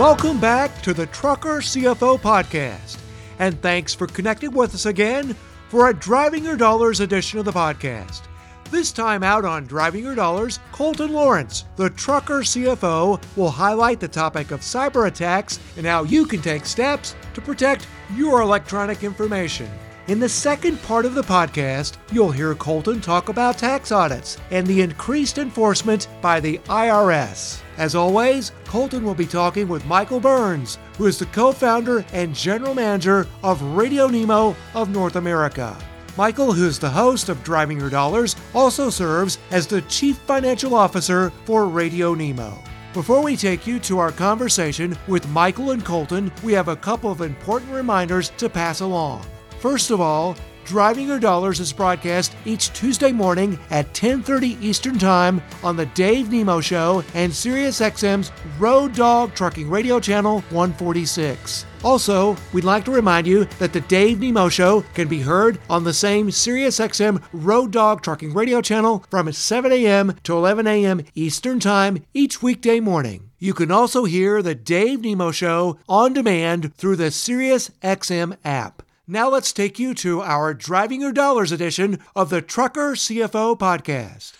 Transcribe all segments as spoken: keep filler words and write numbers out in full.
Welcome back to the Trucker C F O podcast, and thanks for connecting with us again for a Driving Your Dollars edition of the podcast. This time out on Driving Your Dollars, Colton Lawrence, the Trucker C F O, will highlight the topic of cyber attacks and how you can take steps to protect your electronic information. In the second part of the podcast, you'll hear Colton talk about tax audits and the increased enforcement by the I R S. As always, Colton will be talking with Michael Burns, who is the co-founder and general manager of Radio Nemo of North America. Michael, who is the host of Driving Your Dollars, also serves as the chief financial officer for Radio Nemo. Before we take you to our conversation with Michael and Colton, we have a couple of important reminders to pass along. First of all, Driving Your Dollars is broadcast each Tuesday morning at ten thirty Eastern Time on the Dave Nemo Show and SiriusXM's Road Dog Trucking Radio Channel one forty-six. Also, we'd like to remind you that the Dave Nemo Show can be heard on the same SiriusXM Road Dog Trucking Radio Channel from seven a.m. to eleven a.m. Eastern Time each weekday morning. You can also hear the Dave Nemo Show on demand through the SiriusXM app. Now let's take you to our Driving Your Dollars edition of the Trucker C F O podcast.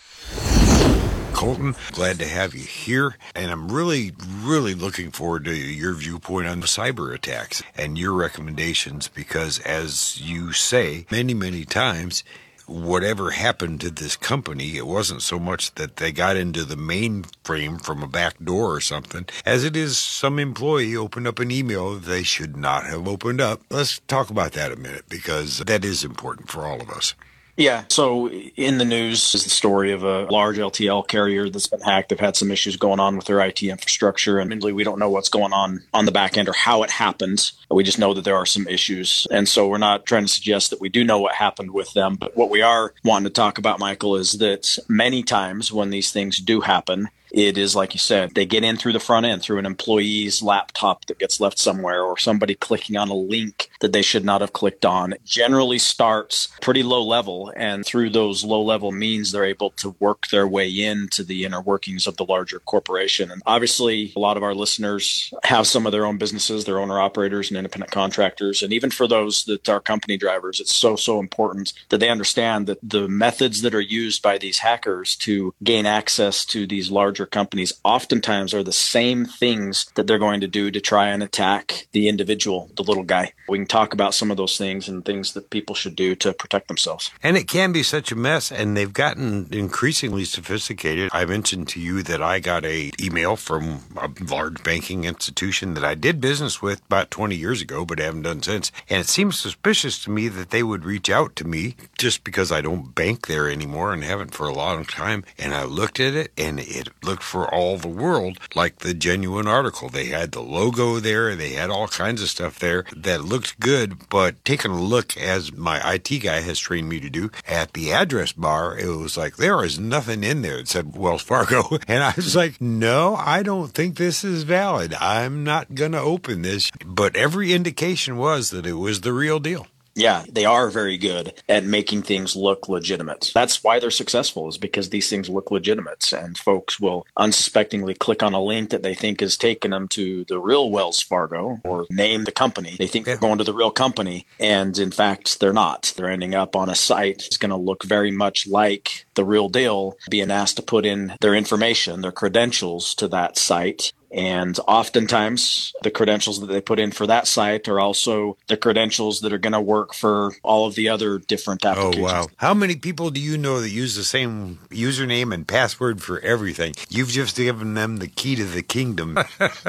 Colton, glad to have you here. And I'm really, really looking forward to your viewpoint on cyber attacks and your recommendations because, as you say many, many times, whatever happened to this company, it wasn't so much that they got into the mainframe from a back door or something, as it is some employee opened up an email they should not have opened up. Let's talk about that a minute because that is important for all of us. Yeah. So in the news is the story of a large L T L carrier that's been hacked. They've had some issues going on with their I T infrastructure. And admittedly, we don't know what's going on on the back end or how it happened. We just know that there are some issues. And so we're not trying to suggest that we do know what happened with them. But what we are wanting to talk about, Michael, is that many times when these things do happen, it is, like you said, they get in through the front end, through an employee's laptop that gets left somewhere or somebody clicking on a link that they should not have clicked on. It generally starts pretty low level, and through those low level means they're able to work their way into the inner workings of the larger corporation. And obviously, a lot of our listeners have some of their own businesses, their owner operators and independent contractors. And even for those that are company drivers, it's so, so important that they understand that the methods that are used by these hackers to gain access to these larger companies oftentimes are the same things that they're going to do to try and attack the individual, the little guy. We can talk about some of those things and things that people should do to protect themselves. And it can be such a mess, and they've gotten increasingly sophisticated. I mentioned to you that I got an email from a large banking institution that I did business with about twenty years ago, but haven't done since. And it seems suspicious to me that they would reach out to me just because I don't bank there anymore and haven't for a long time. And I looked at it, and it looked Looked for all the world like the genuine article. They had the logo there. They had all kinds of stuff there that looked good, but taking a look, as my I T guy has trained me to do, at the address bar, it was like, there is nothing in there that said Wells Fargo. And I was like, no, I don't think this is valid. I'm not going to open this. But every indication was that it was the real deal. Yeah, they are very good at making things look legitimate. That's why they're successful, is because these things look legitimate, and folks will unsuspectingly click on a link that they think is taking them to the real Wells Fargo or name the company. They think they're going to the real company, and in fact, they're not. They're ending up on a site that's going to look very much like the real deal, being asked to put in their information, their credentials to that site. And oftentimes, the credentials that they put in for that site are also the credentials that are going to work for all of the other different applications. Oh, wow. How many people do you know that use the same username and password for everything? You've just given them the key to the kingdom.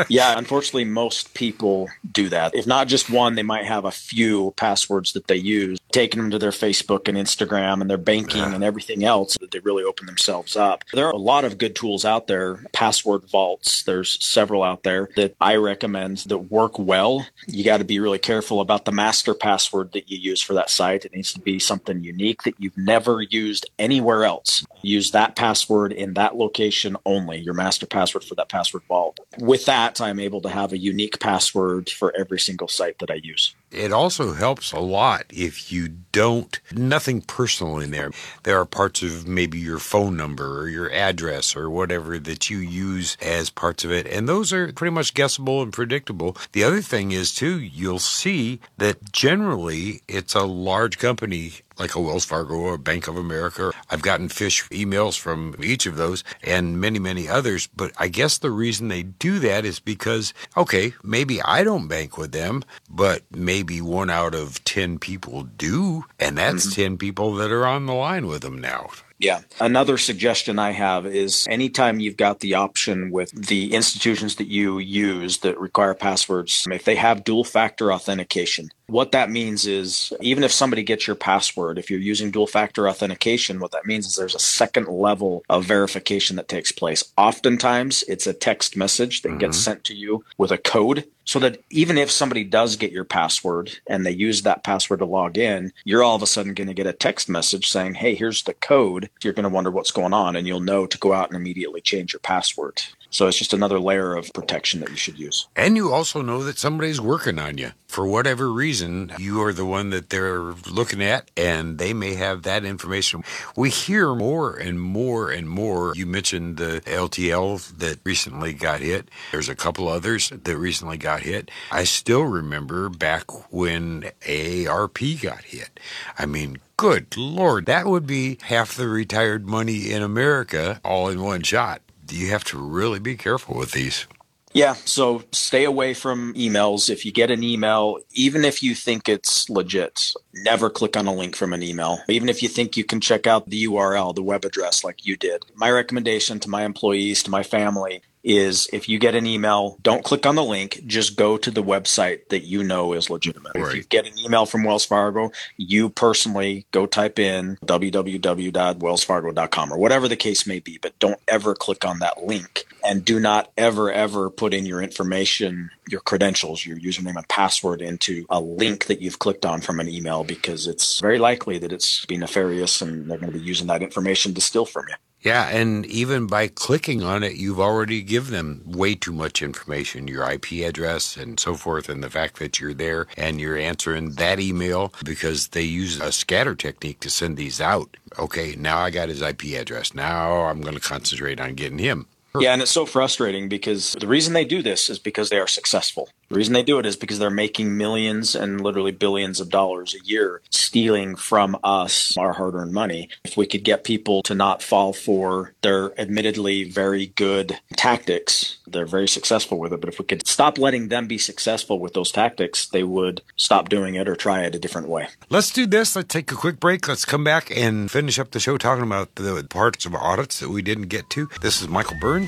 Yeah, unfortunately, most people do that. If not just one, they might have a few passwords that they use, taking them to their Facebook and Instagram and their banking uh. and everything else that they really open themselves up. There are a lot of good tools out there, password vaults. There's several out there that I recommend that work well. You got to be really careful about the master password that you use for that site. It needs to be something unique that you've never used anywhere else. Use that password in that location only, your master password for that password vault. With that, I'm able to have a unique password for every single site that I use. It also helps a lot if you don't, nothing personal in there. There are parts of maybe your phone number or your address or whatever that you use as parts of it. And those are pretty much guessable and predictable. The other thing is, too, you'll see that generally it's a large company like a Wells Fargo or Bank of America. I've gotten phish emails from each of those and many, many others. But I guess the reason they do that is because, okay, maybe I don't bank with them, but maybe one out of ten people do. And that's mm-hmm. ten people that are on the line with them now. Yeah. Another suggestion I have is anytime you've got the option with the institutions that you use that require passwords, if they have dual factor authentication, what that means is even if somebody gets your password, if you're using dual factor authentication, what that means is there's a second level of verification that takes place. Oftentimes, it's a text message that mm-hmm. gets sent to you with a code. So that even if somebody does get your password and they use that password to log in, you're all of a sudden going to get a text message saying, hey, here's the code. You're going to wonder what's going on, and you'll know to go out and immediately change your password. So it's just another layer of protection that you should use. And you also know that somebody's working on you. For whatever reason, you are the one that they're looking at, and they may have that information. We hear more and more and more. You mentioned the L T L that recently got hit. There's a couple others that recently got hit. I still remember back when A A R P got hit. I mean, good Lord, that would be half the retired money in America all in one shot. You have to really be careful with these. Yeah, so stay away from emails. If you get an email, even if you think it's legit, never click on a link from an email. Even if you think you can check out the U R L, the web address like you did. My recommendation to my employees, to my family, is if you get an email, don't click on the link. Just go to the website that you know is legitimate. Right. If you get an email from Wells Fargo, you personally go type in w w w dot wells fargo dot com or whatever the case may be, but don't ever click on that link. And do not ever, ever put in your information, your credentials, your username and password into a link that you've clicked on from an email, because it's very likely that it's been nefarious and they're going to be using that information to steal from you. Yeah, and even by clicking on it, you've already given them way too much information, your I P address and so forth, and the fact that you're there and you're answering that email, because they use a scatter technique to send these out. Okay, now I got his I P address. Now I'm going to concentrate on getting him. Yeah, and it's so frustrating because the reason they do this is because they are successful. The reason they do it is because they're making millions and literally billions of dollars a year stealing from us our hard-earned money. If we could get people to not fall for their admittedly very good tactics, they're very successful with it. But if we could stop letting them be successful with those tactics, they would stop doing it or try it a different way. Let's do this. Let's take a quick break. Let's come back and finish up the show talking about the parts of audits that we didn't get to. This is Michael Burns.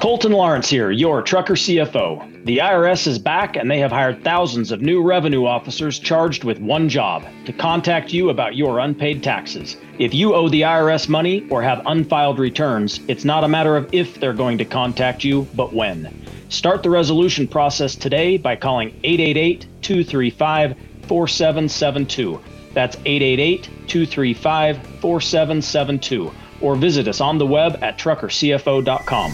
Colton Lawrence here, your Trucker C F O. The I R S is back, and they have hired thousands of new revenue officers charged with one job, to contact you about your unpaid taxes. If you owe the I R S money or have unfiled returns, it's not a matter of if they're going to contact you, but when. Start the resolution process today by calling eight eight eight, two three five, four seven seven two. That's eight eight eight, two three five, four seven seven two. Or visit us on the web at trucker c f o dot com.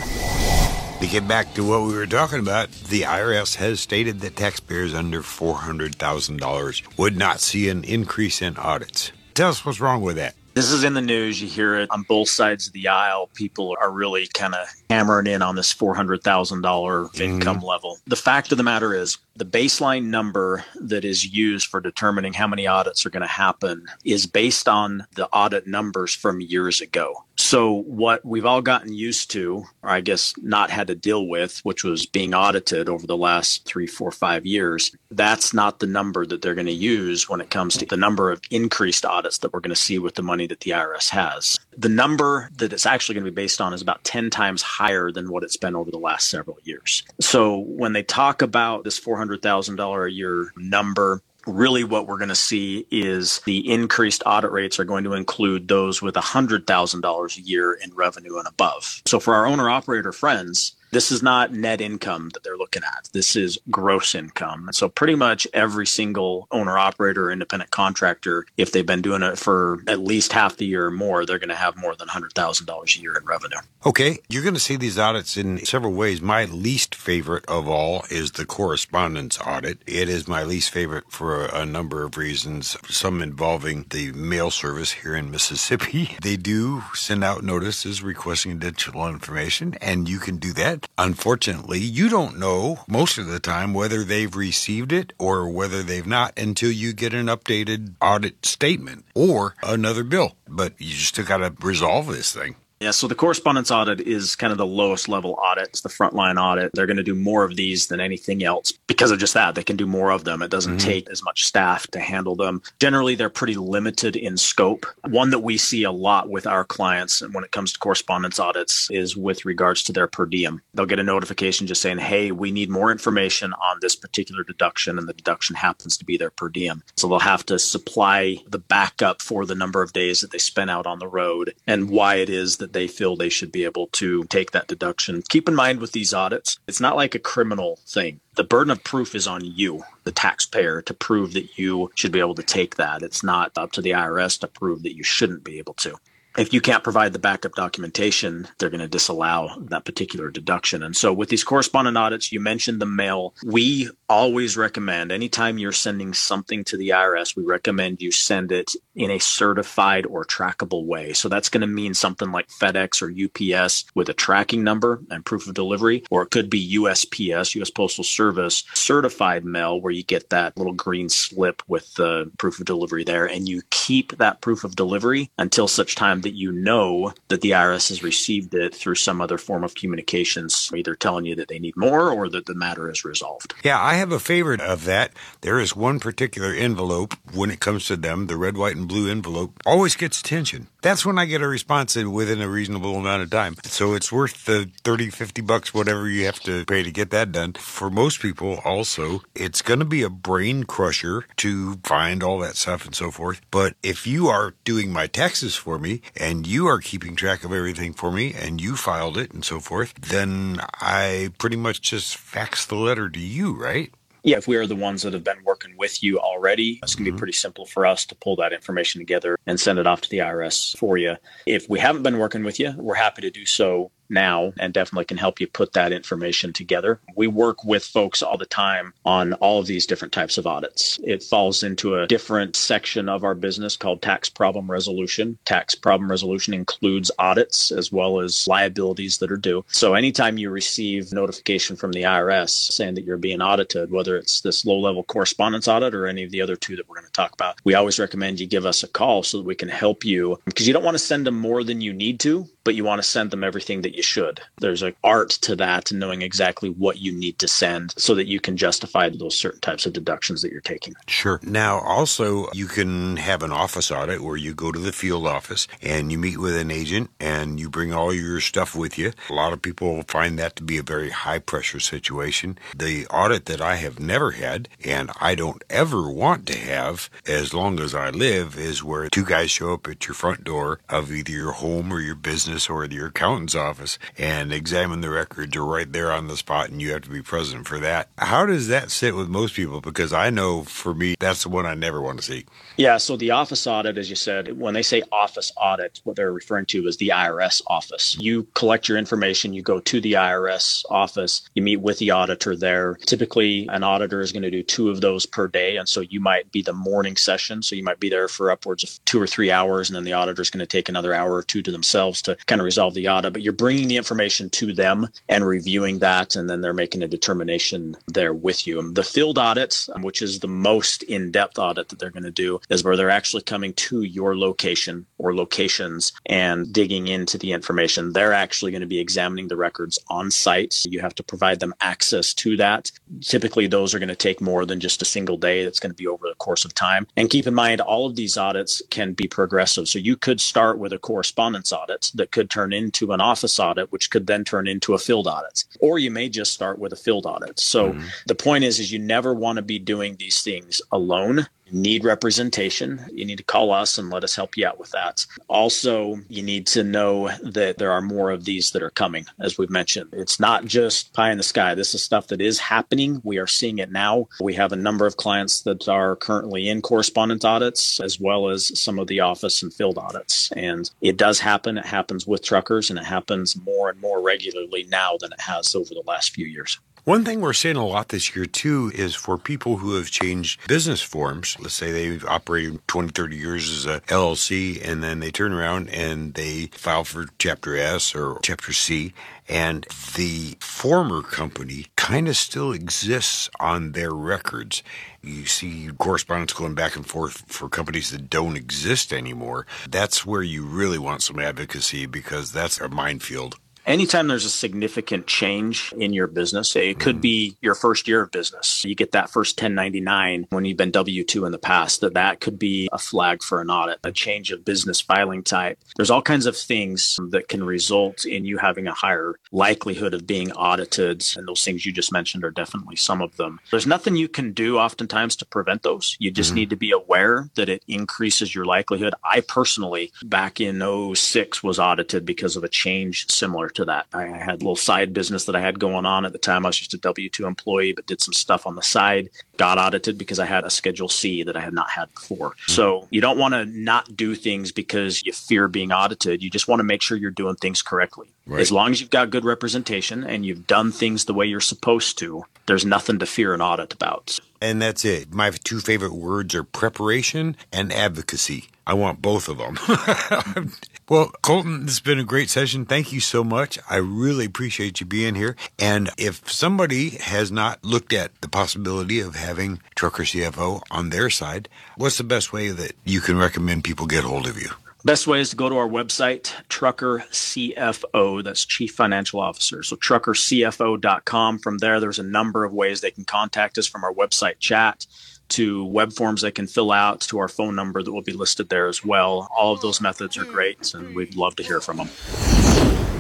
To get back to what we were talking about, the I R S has stated that taxpayers under four hundred thousand dollars would not see an increase in audits. Tell us what's wrong with that. This is in the news. You hear it on both sides of the aisle. People are really kind of hammering in on this four hundred thousand dollars mm. income level. The fact of the matter is, the baseline number that is used for determining how many audits are going to happen is based on the audit numbers from years ago. So what we've all gotten used to, or I guess not had to deal with, which was being audited over the last three, four, five years, that's not the number that they're going to use when it comes to the number of increased audits that we're going to see with the money that the I R S has. The number that it's actually going to be based on is about ten times higher than what it's been over the last several years. So when they talk about this four hundred thousand dollars a year number, really what we're going to see is the increased audit rates are going to include those with one hundred thousand dollars a year in revenue and above. So for our owner-operator friends, This is not net income that they're looking at. This is gross income. And so pretty much every single owner operator, independent contractor, if they've been doing it for at least half the year or more, they're going to have more than one hundred thousand dollars a year in revenue. Okay. You're going to see these audits in several ways. My least favorite of all is the correspondence audit. It is my least favorite for a number of reasons, some involving the mail service here in Mississippi. They do send out notices requesting additional information, and you can do that. Unfortunately, you don't know most of the time whether they've received it or whether they've not until you get an updated audit statement or another bill. But you just got to resolve this thing. Yeah, so the correspondence audit is kind of the lowest level audit. It's the frontline audit. They're going to do more of these than anything else because of just that. They can do more of them. It doesn't mm-hmm. take as much staff to handle them. Generally, they're pretty limited in scope. One that we see a lot with our clients when it comes to correspondence audits is with regards to their per diem. They'll get a notification just saying, hey, we need more information on this particular deduction, and the deduction happens to be their per diem. So they'll have to supply the backup for the number of days that they spent out on the road and why it is that they feel they should be able to take that deduction. Keep in mind with these audits, it's not like a criminal thing. The burden of proof is on you, the taxpayer, to prove that you should be able to take that. It's not up to the I R S to prove that you shouldn't be able to. If you can't provide the backup documentation, they're going to disallow that particular deduction. And so with these correspondent audits, you mentioned the mail. We always recommend, anytime you're sending something to the I R S, we recommend you send it in a certified or trackable way. So that's going to mean something like FedEx or U P S with a tracking number and proof of delivery, or it could be U S P S, U S Postal Service, certified mail, where you get that little green slip with the proof of delivery there. And you keep that proof of delivery until such time that that you know that the I R S has received it through some other form of communications, either telling you that they need more or that the matter is resolved. Yeah, I have a favorite of that. There is one particular envelope when it comes to them, the red, white, and blue envelope, always gets attention. That's when I get a response in within a reasonable amount of time. So it's worth the thirty, fifty bucks, whatever you have to pay to get that done. For most people also, it's going to be a brain crusher to find all that stuff and so forth. But if you are doing my taxes for me, and you are keeping track of everything for me, and you filed it and so forth, then I pretty much just fax the letter to you, right? Yeah, if we are the ones that have been working with you already, it's going to mm-hmm. be pretty simple for us to pull that information together and send it off to the I R S for you. If we haven't been working with you, we're happy to do so now, and definitely can help you put that information together. We work with folks all the time on all of these different types of audits. It falls into a different section of our business called tax problem resolution. Tax problem resolution includes audits as well as liabilities that are due. So anytime you receive notification from the I R S saying that you're being audited, whether it's this low-level correspondence audit or any of the other two that we're going to talk about, we always recommend you give us a call so that we can help you, because you don't want to send them more than you need to, but you want to send them everything that you should. There's an art to that, and knowing exactly what you need to send so that you can justify those certain types of deductions that you're taking. Sure. Now, also, you can have an office audit where you go to the field office and you meet with an agent and you bring all your stuff with you. A lot of people find that to be a very high pressure situation. The audit that I have never had, and I don't ever want to have as long as I live, is where two guys show up at your front door of either your home or your business or your accountant's office and examine the records right there on the spot, and you have to be present for that. How does that sit with most people? Because I know for me, that's the one I never want to see. Yeah, so the office audit, as you said, when they say office audit, what they're referring to is the I R S office. You collect your information, you go to the I R S office, you meet with the auditor there. Typically, an auditor is going to do two of those per day, and so you might be the morning session, so you might be there for upwards of two or three hours, and then the auditor is going to take another hour or two to themselves to kind of resolve the audit, but you're bringing the information to them and reviewing that, and then they're making a determination there with you. And the field audits, which is the most in-depth audit that they're going to do, is where they're actually coming to your location or locations and digging into the information. They're actually going to be examining the records on site. You have to provide them access to that. Typically, those are going to take more than just a single day. That's going to be over the course of time. And keep in mind, all of these audits can be progressive. So you could start with a correspondence audit that could could turn into an office audit, which could then turn into a field audit. Or you may just start with a field audit. So mm-hmm. the point is, is you never want to be doing these things alone. need representation, you need to call us and let us help you out with that. Also, you need to know that there are more of these that are coming, as we've mentioned. It's not just pie in the sky. This is stuff that is happening. We are seeing it now. We have a number of clients that are currently in correspondent audits, as well as some of the office and field audits. And it does happen. It happens with truckers, and it happens more and more regularly now than it has over the last few years. One thing we're seeing a lot this year, too, is for people who have changed business forms. Let's say they've operated twenty, thirty years as a L L C, and then they turn around and they file for Chapter S or Chapter C, and the former company kind of still exists on their records. You see correspondence going back and forth for companies that don't exist anymore. That's where you really want some advocacy, because that's a minefield. Anytime there's a significant change in your business, it could be your first year of business. You get that first ten ninety-nine when you've been W two in the past, that that could be a flag for an audit, a change of business filing type. There's all kinds of things that can result in you having a higher likelihood of being audited. And those things you just mentioned are definitely some of them. There's nothing you can do oftentimes to prevent those. You just mm-hmm. need to be aware that it increases your likelihood. I personally, back in oh six, was audited because of a change similar to to that. I had a little side business that I had going on at the time. I was just a W two employee, but did some stuff on the side, got audited because I had a Schedule C that I had not had before. So you don't want to not do things because you fear being audited. You just want to make sure you're doing things correctly. Right. As long as you've got good representation and you've done things the way you're supposed to, there's nothing to fear an audit about. And that's it. My two favorite words are preparation and advocacy. I want both of them. Well, Colton, this has been a great session. Thank you so much. I really appreciate you being here. And if somebody has not looked at the possibility of having Trucker C F O on their side, what's the best way that you can recommend people get hold of you? Best way is to go to our website, Trucker C F O. That's Chief Financial Officer. So trucker c f o dot com. From there, there's a number of ways they can contact us, from our website chat to web forms they can fill out to our phone number that will be listed there as well. All of those methods are great, and we'd love to hear from them.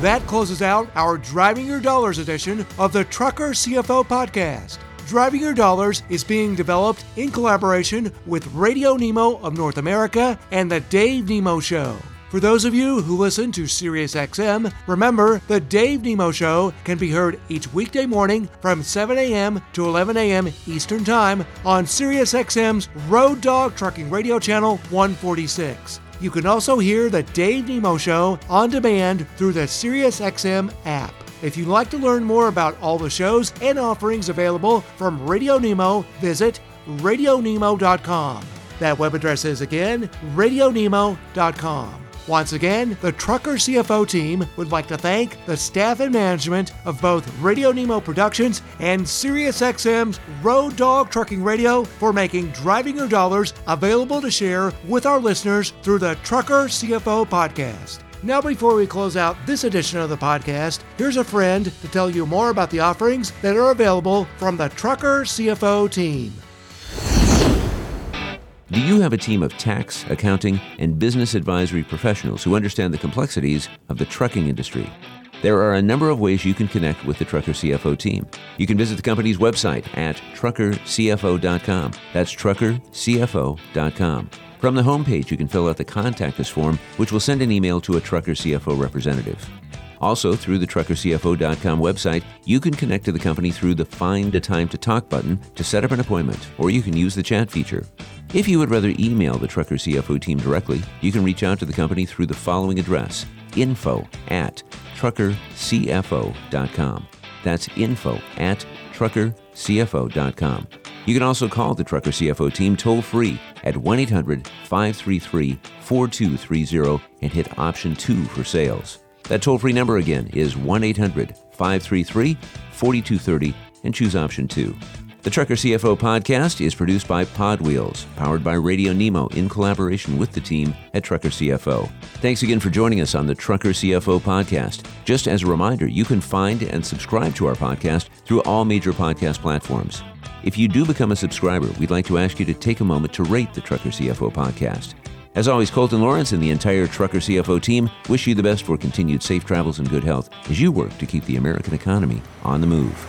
That closes out our Driving Your Dollars edition of the Trucker C F O podcast. Driving Your Dollars is being developed in collaboration with Radio Nemo of North America and the Dave Nemo Show. For those of you who listen to SiriusXM, remember the Dave Nemo Show can be heard each weekday morning from seven a.m. to eleven a.m. Eastern Time on SiriusXM's Road Dog Trucking Radio Channel one forty-six. You can also hear the Dave Nemo Show on demand through the SiriusXM app. If you'd like to learn more about all the shows and offerings available from Radio Nemo, visit radio nemo dot com. That web address is, again, radio nemo dot com. Once again, the Trucker C F O team would like to thank the staff and management of both Radio Nemo Productions and SiriusXM's Road Dog Trucking Radio for making Driving Your Dollars available to share with our listeners through the Trucker C F O podcast. Now, before we close out this edition of the podcast, here's a friend to tell you more about the offerings that are available from the Trucker C F O team. Do you have a team of tax, accounting, and business advisory professionals who understand the complexities of the trucking industry? There are a number of ways you can connect with the Trucker C F O team. You can visit the company's website at trucker c f o dot com. That's trucker c f o dot com. From the homepage, you can fill out the Contact Us form, which will send an email to a Trucker C F O representative. Also, through the trucker c f o dot com website, you can connect to the company through the Find a Time to Talk button to set up an appointment, or you can use the chat feature. If you would rather email the Trucker C F O team directly, you can reach out to the company through the following address, info at trucker c f o dot com. That's info at trucker c f o dot com. You can also call the Trucker C F O team toll-free at one eight hundred five three three four two three zero and hit option two for sales. That toll-free number again is one eight hundred five three three four two three zero and choose option two. The Trucker C F O podcast is produced by Podwheels, powered by Radio Nemo in collaboration with the team at Trucker C F O. Thanks again for joining us on the Trucker C F O podcast. Just as a reminder, you can find and subscribe to our podcast through all major podcast platforms. If you do become a subscriber, we'd like to ask you to take a moment to rate the Trucker C F O podcast. As always, Colton Lawrence and the entire Trucker C F O team wish you the best for continued safe travels and good health as you work to keep the American economy on the move.